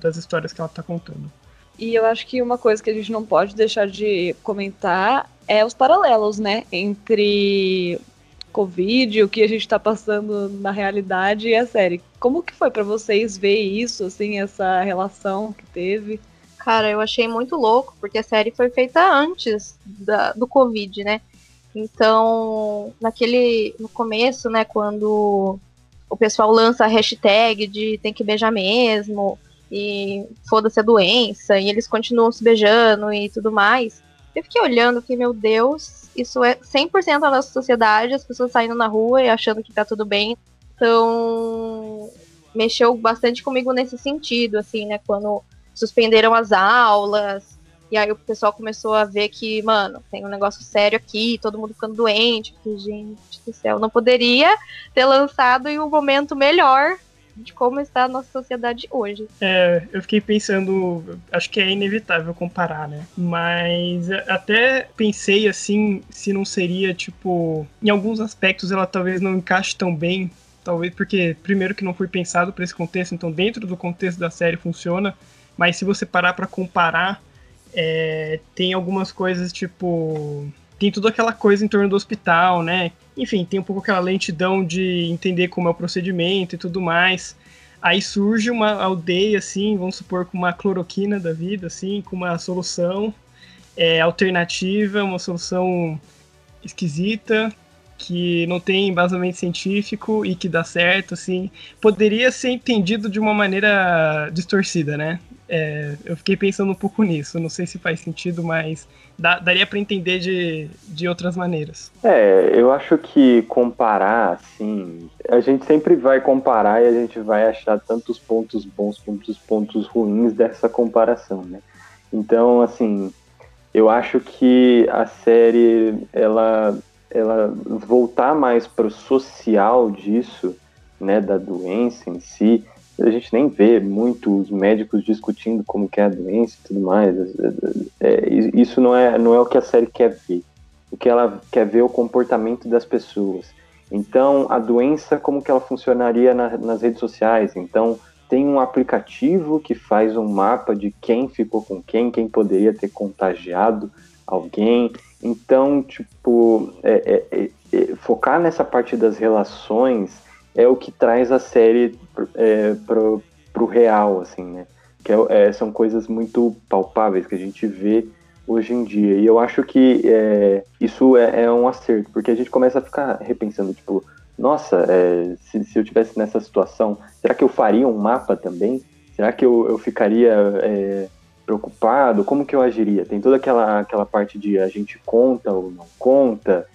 das histórias que ela tá contando. E eu acho que uma coisa que a gente não pode deixar de comentar é os paralelos, né? Entre Covid, o que a gente tá passando na realidade, e a série. Como que foi pra vocês ver isso, assim, essa relação que teve? Cara, eu achei muito louco, porque a série foi feita antes do Covid, né? Então, no começo, né, quando... O pessoal lança a hashtag de tem que beijar mesmo, e foda-se a doença, e eles continuam se beijando e tudo mais. Eu fiquei olhando, fiquei, meu Deus, isso é 100% da nossa sociedade, as pessoas saindo na rua e achando que tá tudo bem. Então, mexeu bastante comigo nesse sentido, assim, né, quando suspenderam as aulas, e aí o pessoal começou a ver que, mano, tem um negócio sério aqui, todo mundo ficando doente, porque, gente do céu, não poderia ter lançado em um momento melhor de como está a nossa sociedade hoje. Eu fiquei pensando, acho que é inevitável comparar, né? Mas até pensei, assim, se não seria, tipo... Em alguns aspectos ela talvez não encaixe tão bem, talvez porque, primeiro, que não foi pensado para esse contexto, então dentro do contexto da série funciona, mas se você parar para comparar, tem algumas coisas, tipo... Tem toda aquela coisa em torno do hospital, né? Enfim, tem um pouco aquela lentidão de entender como é o procedimento e tudo mais. Aí surge uma aldeia, assim, vamos supor, com uma cloroquina da vida, assim, com uma solução alternativa, uma solução esquisita, que não tem embasamento científico e que dá certo, assim. Poderia ser entendido de uma maneira distorcida, né? Eu fiquei pensando um pouco nisso, não sei se faz sentido, mas daria para entender de outras maneiras. Eu acho que comparar, assim, a gente sempre vai comparar e a gente vai achar tantos pontos bons quanto os pontos ruins dessa comparação, né? Então, assim, eu acho que a série, ela voltar mais pro social disso, né, da doença em si. A gente nem vê muito os médicos discutindo como que é a doença e tudo mais. Isso não é o que a série quer ver. O que ela quer ver é o comportamento das pessoas. Então, a doença, como que ela funcionaria nas redes sociais? Então, tem um aplicativo que faz um mapa de quem ficou com quem poderia ter contagiado alguém. Então, tipo, focar nessa parte das relações é o que traz a série pro real, assim, né? Que são coisas muito palpáveis que a gente vê hoje em dia. E eu acho que isso é um acerto, porque a gente começa a ficar repensando, tipo, nossa, se eu estivesse nessa situação, será que eu faria um mapa também? Será que eu ficaria preocupado? Como que eu agiria? Tem toda aquela parte de a gente conta ou não conta.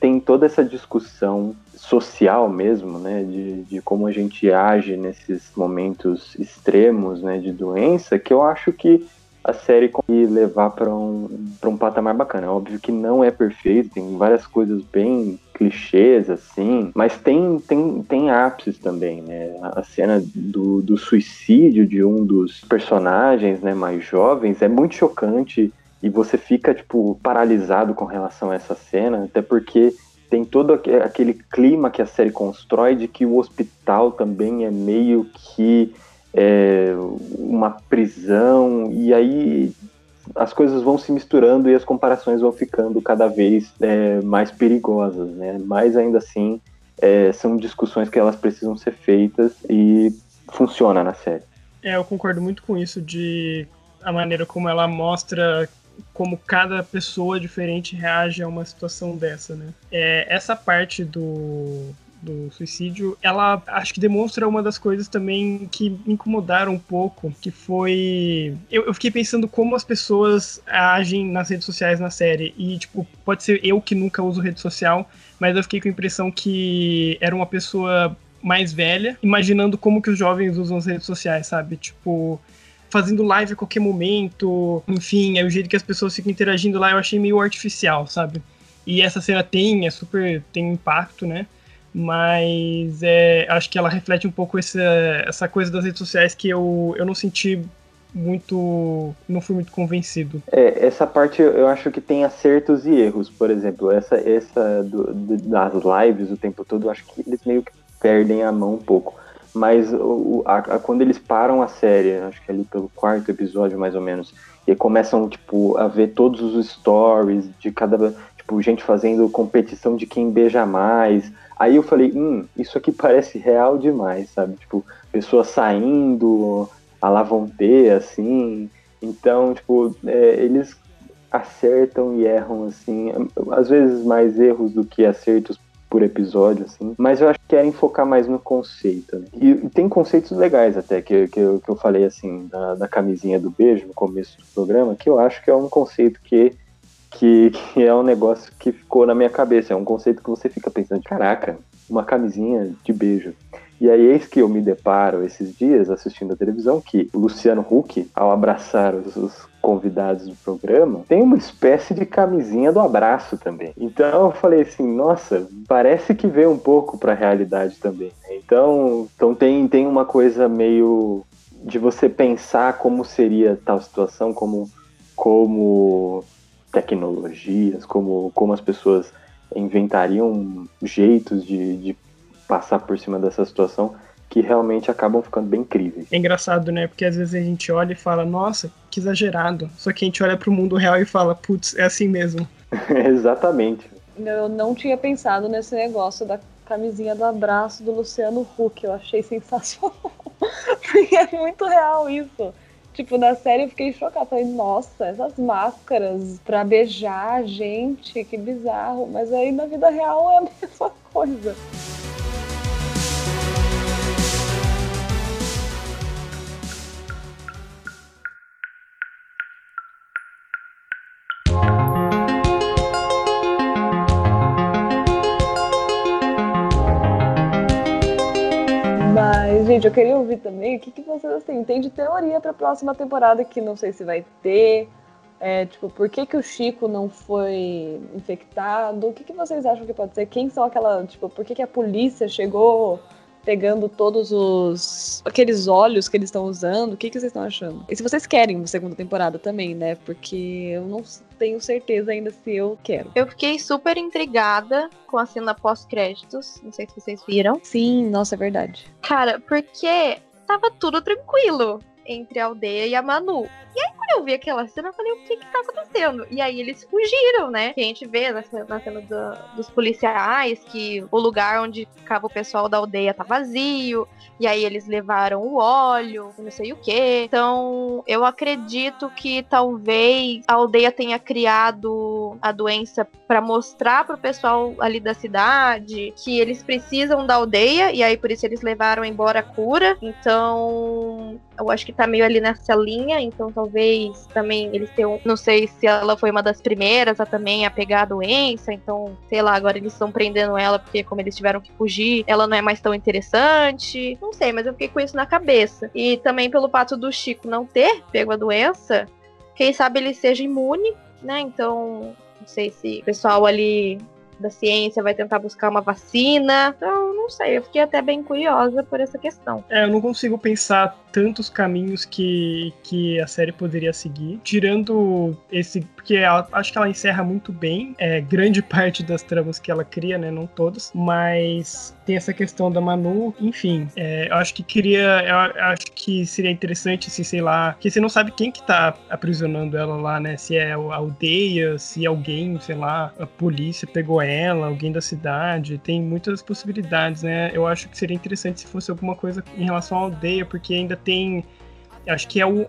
Tem toda essa discussão social mesmo, né, de como a gente age nesses momentos extremos, né, de doença, que eu acho que a série consegue levar para um patamar bacana. Óbvio que não é perfeito, tem várias coisas bem clichês, assim, mas tem ápices também, né? A cena do suicídio de um dos personagens, né, mais jovens é muito chocante. E você fica, tipo, paralisado com relação a essa cena, até porque tem todo aquele clima que a série constrói de que o hospital também é meio que uma prisão, e aí as coisas vão se misturando e as comparações vão ficando cada vez mais perigosas, né? Mas ainda assim, são discussões que elas precisam ser feitas e funciona na série. Eu concordo muito com isso, de a maneira como ela mostra como cada pessoa diferente reage a uma situação dessa, né? Essa parte do suicídio, ela acho que demonstra uma das coisas também que me incomodaram um pouco, que foi... Eu fiquei pensando como as pessoas agem nas redes sociais na série, e tipo, pode ser eu que nunca uso rede social, mas eu fiquei com a impressão que era uma pessoa mais velha, imaginando como que os jovens usam as redes sociais, sabe? Tipo, fazendo live a qualquer momento, enfim, o jeito que as pessoas ficam interagindo lá eu achei meio artificial, sabe? E essa cena tem impacto, né? Mas acho que ela reflete um pouco essa coisa das redes sociais que eu não senti muito, não fui muito convencido. Essa parte eu acho que tem acertos e erros, por exemplo, essa das lives o tempo todo, eu acho que eles meio que perdem a mão um pouco. Mas quando eles param a série, acho que ali pelo quarto episódio mais ou menos, e começam, tipo, a ver todos os stories de cada, tipo, gente fazendo competição de quem beija mais, aí eu falei, isso aqui parece real demais, sabe? Tipo, pessoas saindo, a lá vão ter, assim, então, tipo, eles acertam e erram, assim, às vezes mais erros do que acertos, por episódio, assim, mas eu acho que querem focar mais no conceito, né? E tem conceitos legais até, que eu falei assim, da camisinha do beijo no começo do programa, que eu acho que é um conceito que é um negócio que ficou na minha cabeça, é um conceito que você fica pensando, caraca, uma camisinha de beijo. E aí eis que eu me deparo esses dias assistindo a televisão que o Luciano Huck, ao abraçar os convidados do programa, tem uma espécie de camisinha do abraço também. Então eu falei assim, nossa, parece que veio um pouco pra realidade também, né? Então tem uma coisa meio de você pensar como seria tal situação, como tecnologias, como as pessoas inventariam jeitos de passar por cima dessa situação, que realmente acabam ficando bem incríveis. É engraçado, né? Porque às vezes a gente olha e fala, nossa, que exagerado. Só que a gente olha pro mundo real e fala, putz, é assim mesmo. Exatamente. Eu não tinha pensado nesse negócio da camisinha do abraço do Luciano Huck. Eu achei sensacional. Porque é muito real isso. Tipo, na série eu fiquei chocada. Falei, nossa, essas máscaras pra beijar a gente, que bizarro. Mas aí na vida real é a mesma coisa. Mas, gente, eu queria ouvir também o que vocês, assim, têm de teoria pra próxima temporada, que não sei se vai ter. É, tipo, por que o Chico não foi infectado? O que vocês acham que pode ser? Quem são aquela... Tipo, por que a polícia chegou pegando todos os... Aqueles óleos que eles estão usando? O que vocês estão achando? E se vocês querem uma segunda temporada também, né? Porque eu não tenho certeza ainda se eu quero. Eu fiquei super intrigada com a cena pós-créditos. Não sei se vocês viram. Sim, nossa, é verdade. Cara, porque tava tudo tranquilo entre a aldeia e a Manu. E aí, quando eu vi aquela cena, eu falei, o que tá acontecendo? E aí, eles fugiram, né? Que a gente vê na cena dos policiais, que o lugar onde ficava o pessoal da aldeia tá vazio, e aí eles levaram o óleo, não sei o quê. Então, eu acredito que talvez a aldeia tenha criado a doença pra mostrar pro pessoal ali da cidade que eles precisam da aldeia, e aí, por isso, eles levaram embora a cura. Então, eu acho que tá meio ali nessa linha, então talvez também eles tenham, não sei se ela foi uma das primeiras a também a pegar a doença, então, sei lá, agora eles estão prendendo ela, porque como eles tiveram que fugir, ela não é mais tão interessante, não sei, mas eu fiquei com isso na cabeça. E também pelo fato do Chico não ter pego a doença, quem sabe ele seja imune, né, então, não sei se o pessoal ali da ciência vai tentar buscar uma vacina, então não sei, eu fiquei até bem curiosa por essa questão. É, eu não consigo pensar tantos caminhos que a série poderia seguir, tirando esse, porque acho que ela encerra muito bem, grande parte das tramas que ela cria, né, não todas, mas tem essa questão da Manu, enfim, eu acho que seria interessante se, sei lá, porque você não sabe quem que tá aprisionando ela lá, né, se é a aldeia, se alguém, sei lá, a polícia pegou ela, alguém da cidade, tem muitas possibilidades, né, eu acho que seria interessante se fosse alguma coisa em relação à aldeia, porque ainda tem, acho que é o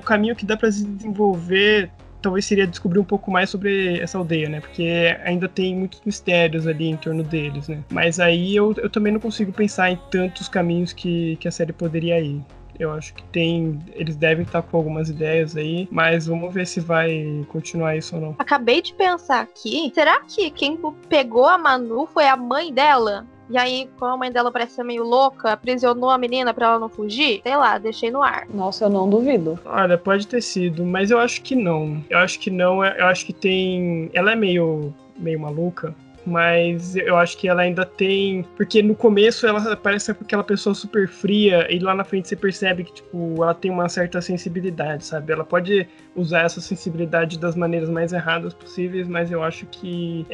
caminho que dá pra se desenvolver, talvez seria descobrir um pouco mais sobre essa aldeia, né? Porque ainda tem muitos mistérios ali em torno deles, né? Mas aí eu também não consigo pensar em tantos caminhos que a série poderia ir. Eu acho que tem, eles devem estar com algumas ideias aí, mas vamos ver se vai continuar isso ou não. Acabei de pensar aqui, será que quem pegou a Manu foi a mãe dela? E aí, como a mãe dela parece ser meio louca, aprisionou a menina pra ela não fugir? Sei lá, deixei no ar. Nossa, eu não duvido. Olha, pode ter sido, mas eu acho que não. Eu acho que não, eu acho que tem... Ela é meio maluca, mas eu acho que ela ainda tem... Porque no começo ela parece aquela pessoa super fria, e lá na frente você percebe que, tipo, ela tem uma certa sensibilidade, sabe? Ela pode usar essa sensibilidade das maneiras mais erradas possíveis, mas eu acho que...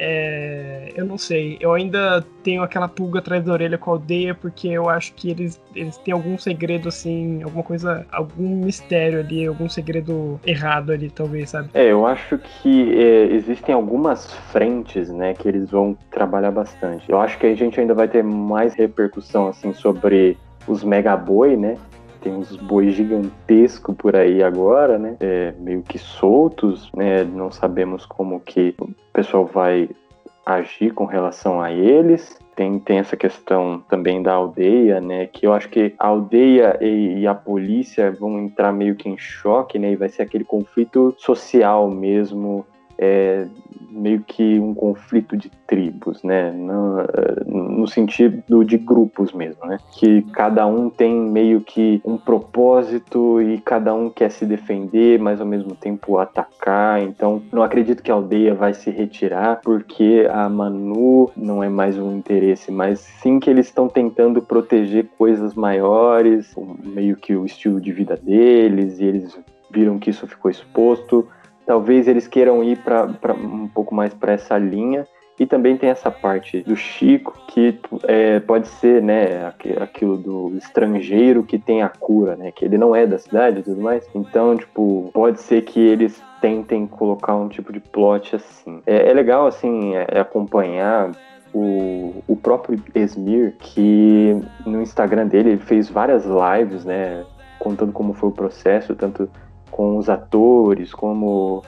eu não sei. Eu ainda tenho aquela pulga atrás da orelha com a aldeia, porque eu acho que eles têm algum segredo, assim, alguma coisa... Algum mistério ali, algum segredo errado ali, talvez, sabe? Eu acho que existem algumas frentes, né, que eles vão trabalhar bastante. Eu acho que a gente ainda vai ter mais repercussão, assim, sobre os mega boi, né? Tem uns bois gigantescos por aí agora, né? Meio que soltos, né? Não sabemos como que o pessoal vai agir com relação a eles. Tem essa questão também da aldeia, né? Que eu acho que a aldeia e a polícia vão entrar meio que em choque, né? E vai ser aquele conflito social mesmo, meio que um conflito de tribos, né, no sentido de grupos mesmo, né, que cada um tem meio que um propósito e cada um quer se defender, mas ao mesmo tempo atacar. Então não acredito que a aldeia vai se retirar, porque a Manu não é mais um interesse, mas sim que eles estão tentando proteger coisas maiores, meio que o estilo de vida deles, e eles viram que isso ficou exposto. Talvez eles queiram ir pra um pouco mais para essa linha. E também tem essa parte do Chico, que pode ser, né, aquilo do estrangeiro que tem a cura, né, que ele não é da cidade e tudo mais. Então, tipo, pode ser que eles tentem colocar um tipo de plot assim. É legal, assim, acompanhar o próprio Esmir, que no Instagram dele ele fez várias lives, né, contando como foi o processo, tanto com os atores, como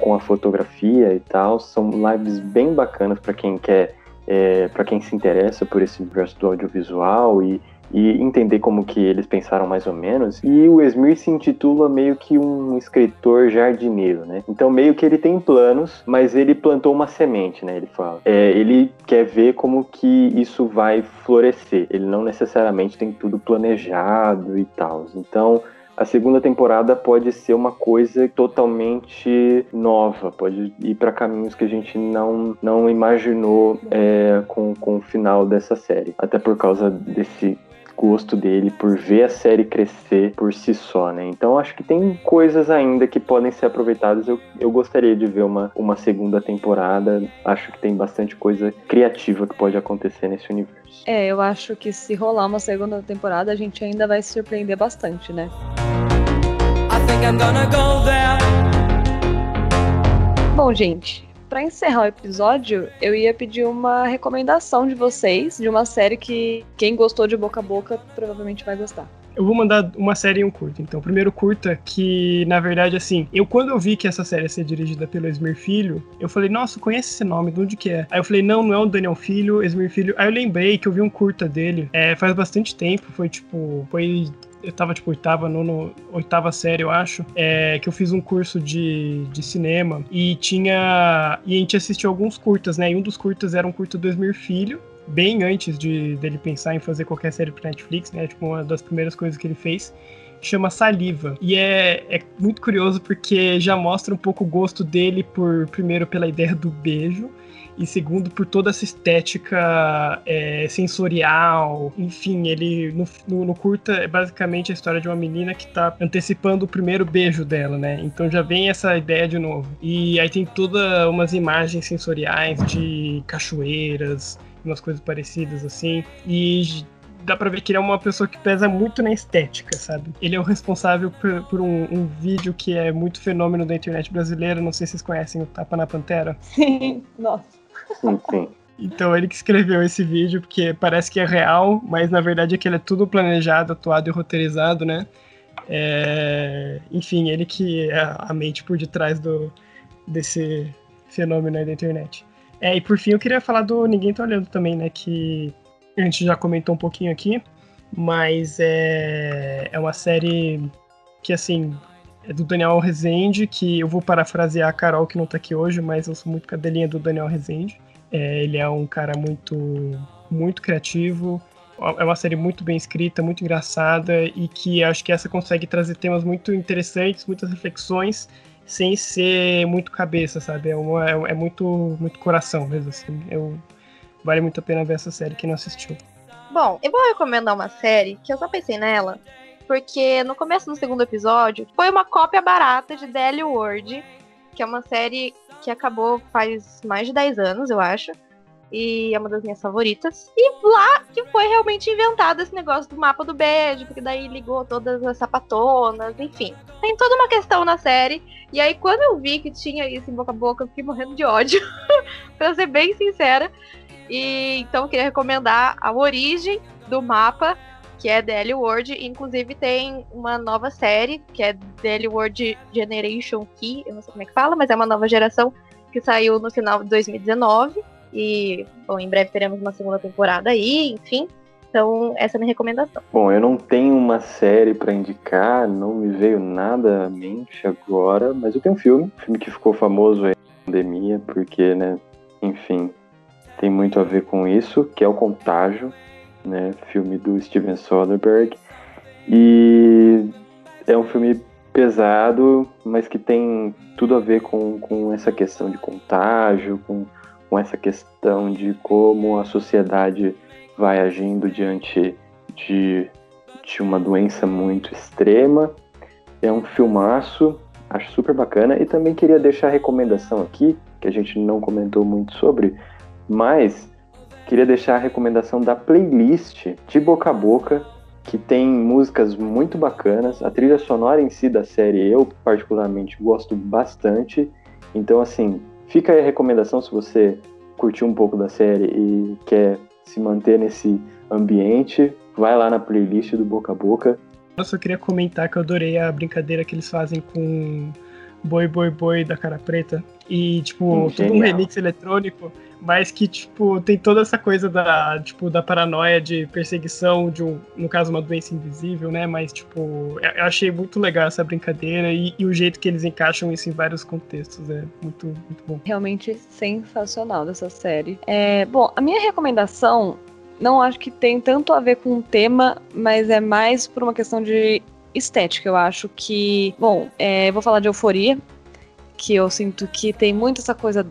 com a fotografia e tal. São lives bem bacanas para quem se interessa por esse universo do audiovisual e e entender como que eles pensaram mais ou menos. E o Esmir se intitula meio que um escritor jardineiro, né? Então meio que ele tem planos, mas ele plantou uma semente, né? Ele fala. Ele quer ver como que isso vai florescer. Ele não necessariamente tem tudo planejado e tal. Então a segunda temporada pode ser uma coisa totalmente nova, pode ir para caminhos que a gente não imaginou com o final dessa série. Até por causa desse gosto dele por ver a série crescer por si só, né? Então acho que tem coisas ainda que podem ser aproveitadas. Eu gostaria de ver uma segunda temporada. Acho que tem bastante coisa criativa que pode acontecer nesse universo. Eu acho que se rolar uma segunda temporada, a gente ainda vai se surpreender bastante, né? I think I'm gonna go there. Bom, gente, pra encerrar o episódio, eu ia pedir uma recomendação de vocês, de uma série que quem gostou de Boca a Boca provavelmente vai gostar. Eu vou mandar uma série e um curta. Então, o primeiro curta, que na verdade, assim, quando eu vi que essa série ia ser dirigida pelo Esmir Filho, eu falei, nossa, conhece esse nome, de onde que é? Aí eu falei, não é o Daniel Filho, Esmir Filho. Aí eu lembrei que eu vi um curta dele faz bastante tempo, eu tava, oitava série, eu acho, que eu fiz um curso de cinema e a gente assistiu alguns curtas, né? E um dos curtas era um curta do Esmir Filho, bem antes dele pensar em fazer qualquer série pra Netflix, né? Uma das primeiras coisas que ele fez, chama Saliva. E é muito curioso porque já mostra um pouco o gosto dele primeiro, pela ideia do beijo, e segundo, por toda essa estética sensorial. Enfim, ele no curta é basicamente a história de uma menina que tá antecipando o primeiro beijo dela, né? Então já vem essa ideia de novo. E aí tem todas umas imagens sensoriais de cachoeiras, umas coisas parecidas assim. E dá pra ver que ele é uma pessoa que pesa muito na estética, sabe? Ele é o responsável por um vídeo que é muito fenômeno da internet brasileira. Não sei se vocês conhecem o Tapa na Pantera. Sim, nossa. Sim. Então ele que escreveu esse vídeo, porque parece que é real, mas na verdade é que ele é tudo planejado, atuado e roteirizado, né? Enfim, ele que é a mente por detrás desse fenômeno aí da internet. E por fim eu queria falar do Ninguém Tá Olhando também, né? Que a gente já comentou um pouquinho aqui, mas é uma série que, assim, é do Daniel Rezende, que eu vou parafrasear a Carol, que não tá aqui hoje, mas eu sou muito cadelinha do Daniel Rezende. Ele é um cara muito, muito criativo, é uma série muito bem escrita, muito engraçada, e que acho que essa consegue trazer temas muito interessantes, muitas reflexões, sem ser muito cabeça, sabe? É muito, muito coração mesmo, assim. Vale muito a pena ver essa série, quem não assistiu. Bom, eu vou recomendar uma série que eu só pensei nela porque no começo do segundo episódio foi uma cópia barata de The L Word, que é uma série que acabou faz mais de 10 anos, eu acho, e é uma das minhas favoritas. E lá que foi realmente inventado esse negócio do mapa do beijo, porque daí ligou todas as sapatonas, enfim. Tem toda uma questão na série, e aí quando eu vi que tinha isso em Boca a Boca, eu fiquei morrendo de ódio, pra ser bem sincera. E então eu queria recomendar a origem do mapa, que é The L Word. Inclusive tem uma nova série, que é The L Word Generation, que eu não sei como é que fala, mas é uma nova geração, que saiu no final de 2019. E, bom, em breve teremos uma segunda temporada aí, enfim. Então essa é a minha recomendação. Bom, eu não tenho uma série pra indicar, não me veio nada à mente agora, mas eu tenho um filme que ficou famoso aí na pandemia, porque, né, enfim, tem muito a ver com isso, que é o Contágio, né? Filme do Steven Soderbergh. E é um filme pesado, mas que tem tudo a ver com essa questão de contágio, com essa questão de como a sociedade vai agindo diante de uma doença muito extrema. É um filmaço, acho super bacana. E também queria deixar a recomendação aqui, que a gente não comentou muito sobre, mas queria deixar a recomendação da playlist de Boca a Boca, que tem músicas muito bacanas. A trilha sonora em si da série eu particularmente gosto bastante. Então, assim, fica aí a recomendação se você curtiu um pouco da série e quer se manter nesse ambiente. Vai lá na playlist do Boca a Boca. Eu só queria comentar que eu adorei a brincadeira que eles fazem com Boi, Boi, Boi da Cara Preta. E, tipo, tudo um remix eletrônico, mas que, tipo, tem toda essa coisa da, tipo, da paranoia de perseguição de, um, no caso, uma doença invisível, né? Mas, tipo, eu achei muito legal essa brincadeira e o jeito que eles encaixam isso em vários contextos é muito, muito bom. Realmente sensacional dessa série. É, bom, a minha recomendação, não acho que tem tanto a ver com o tema, mas é mais por uma questão de estética. Eu acho que, bom, vou falar de Euforia, que eu sinto que tem muito essa coisa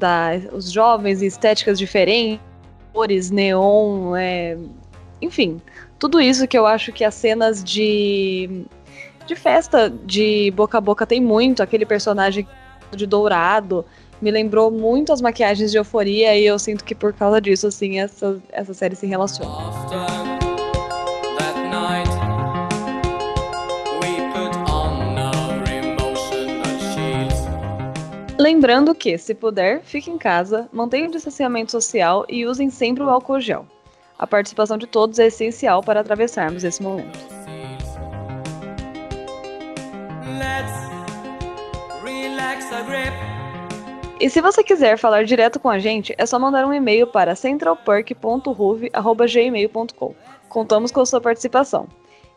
dos jovens e estéticas diferentes, cores, neon, enfim, tudo isso que eu acho que as cenas de festa de Boca a Boca tem muito, aquele personagem de dourado, me lembrou muito as maquiagens de Euforia e eu sinto que por causa disso, assim, essa série se relaciona. Lembrando que, se puder, fique em casa, mantenha o distanciamento social e usem sempre o álcool gel. A participação de todos é essencial para atravessarmos esse momento. E se você quiser falar direto com a gente, é só mandar um e-mail para centralperk.ruv@gmail.com. Contamos com a sua participação.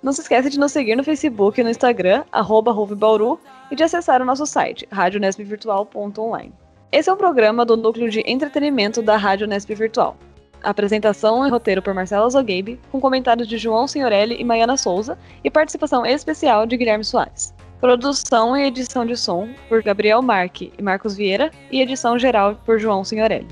Não se esqueça de nos seguir no Facebook e no Instagram, @RUVBauru, e de acessar o nosso site, radionesp virtual.online. Esse é um programa do Núcleo de Entretenimento da Rádio Nesp Virtual. A apresentação e roteiro por Marcela Zogueibe, com comentários de João Signorelli e Maiana Souza, e participação especial de Guilherme Soares. Produção e edição de som por Gabriel Marque e Marcos Vieira, e edição geral por João Signorelli.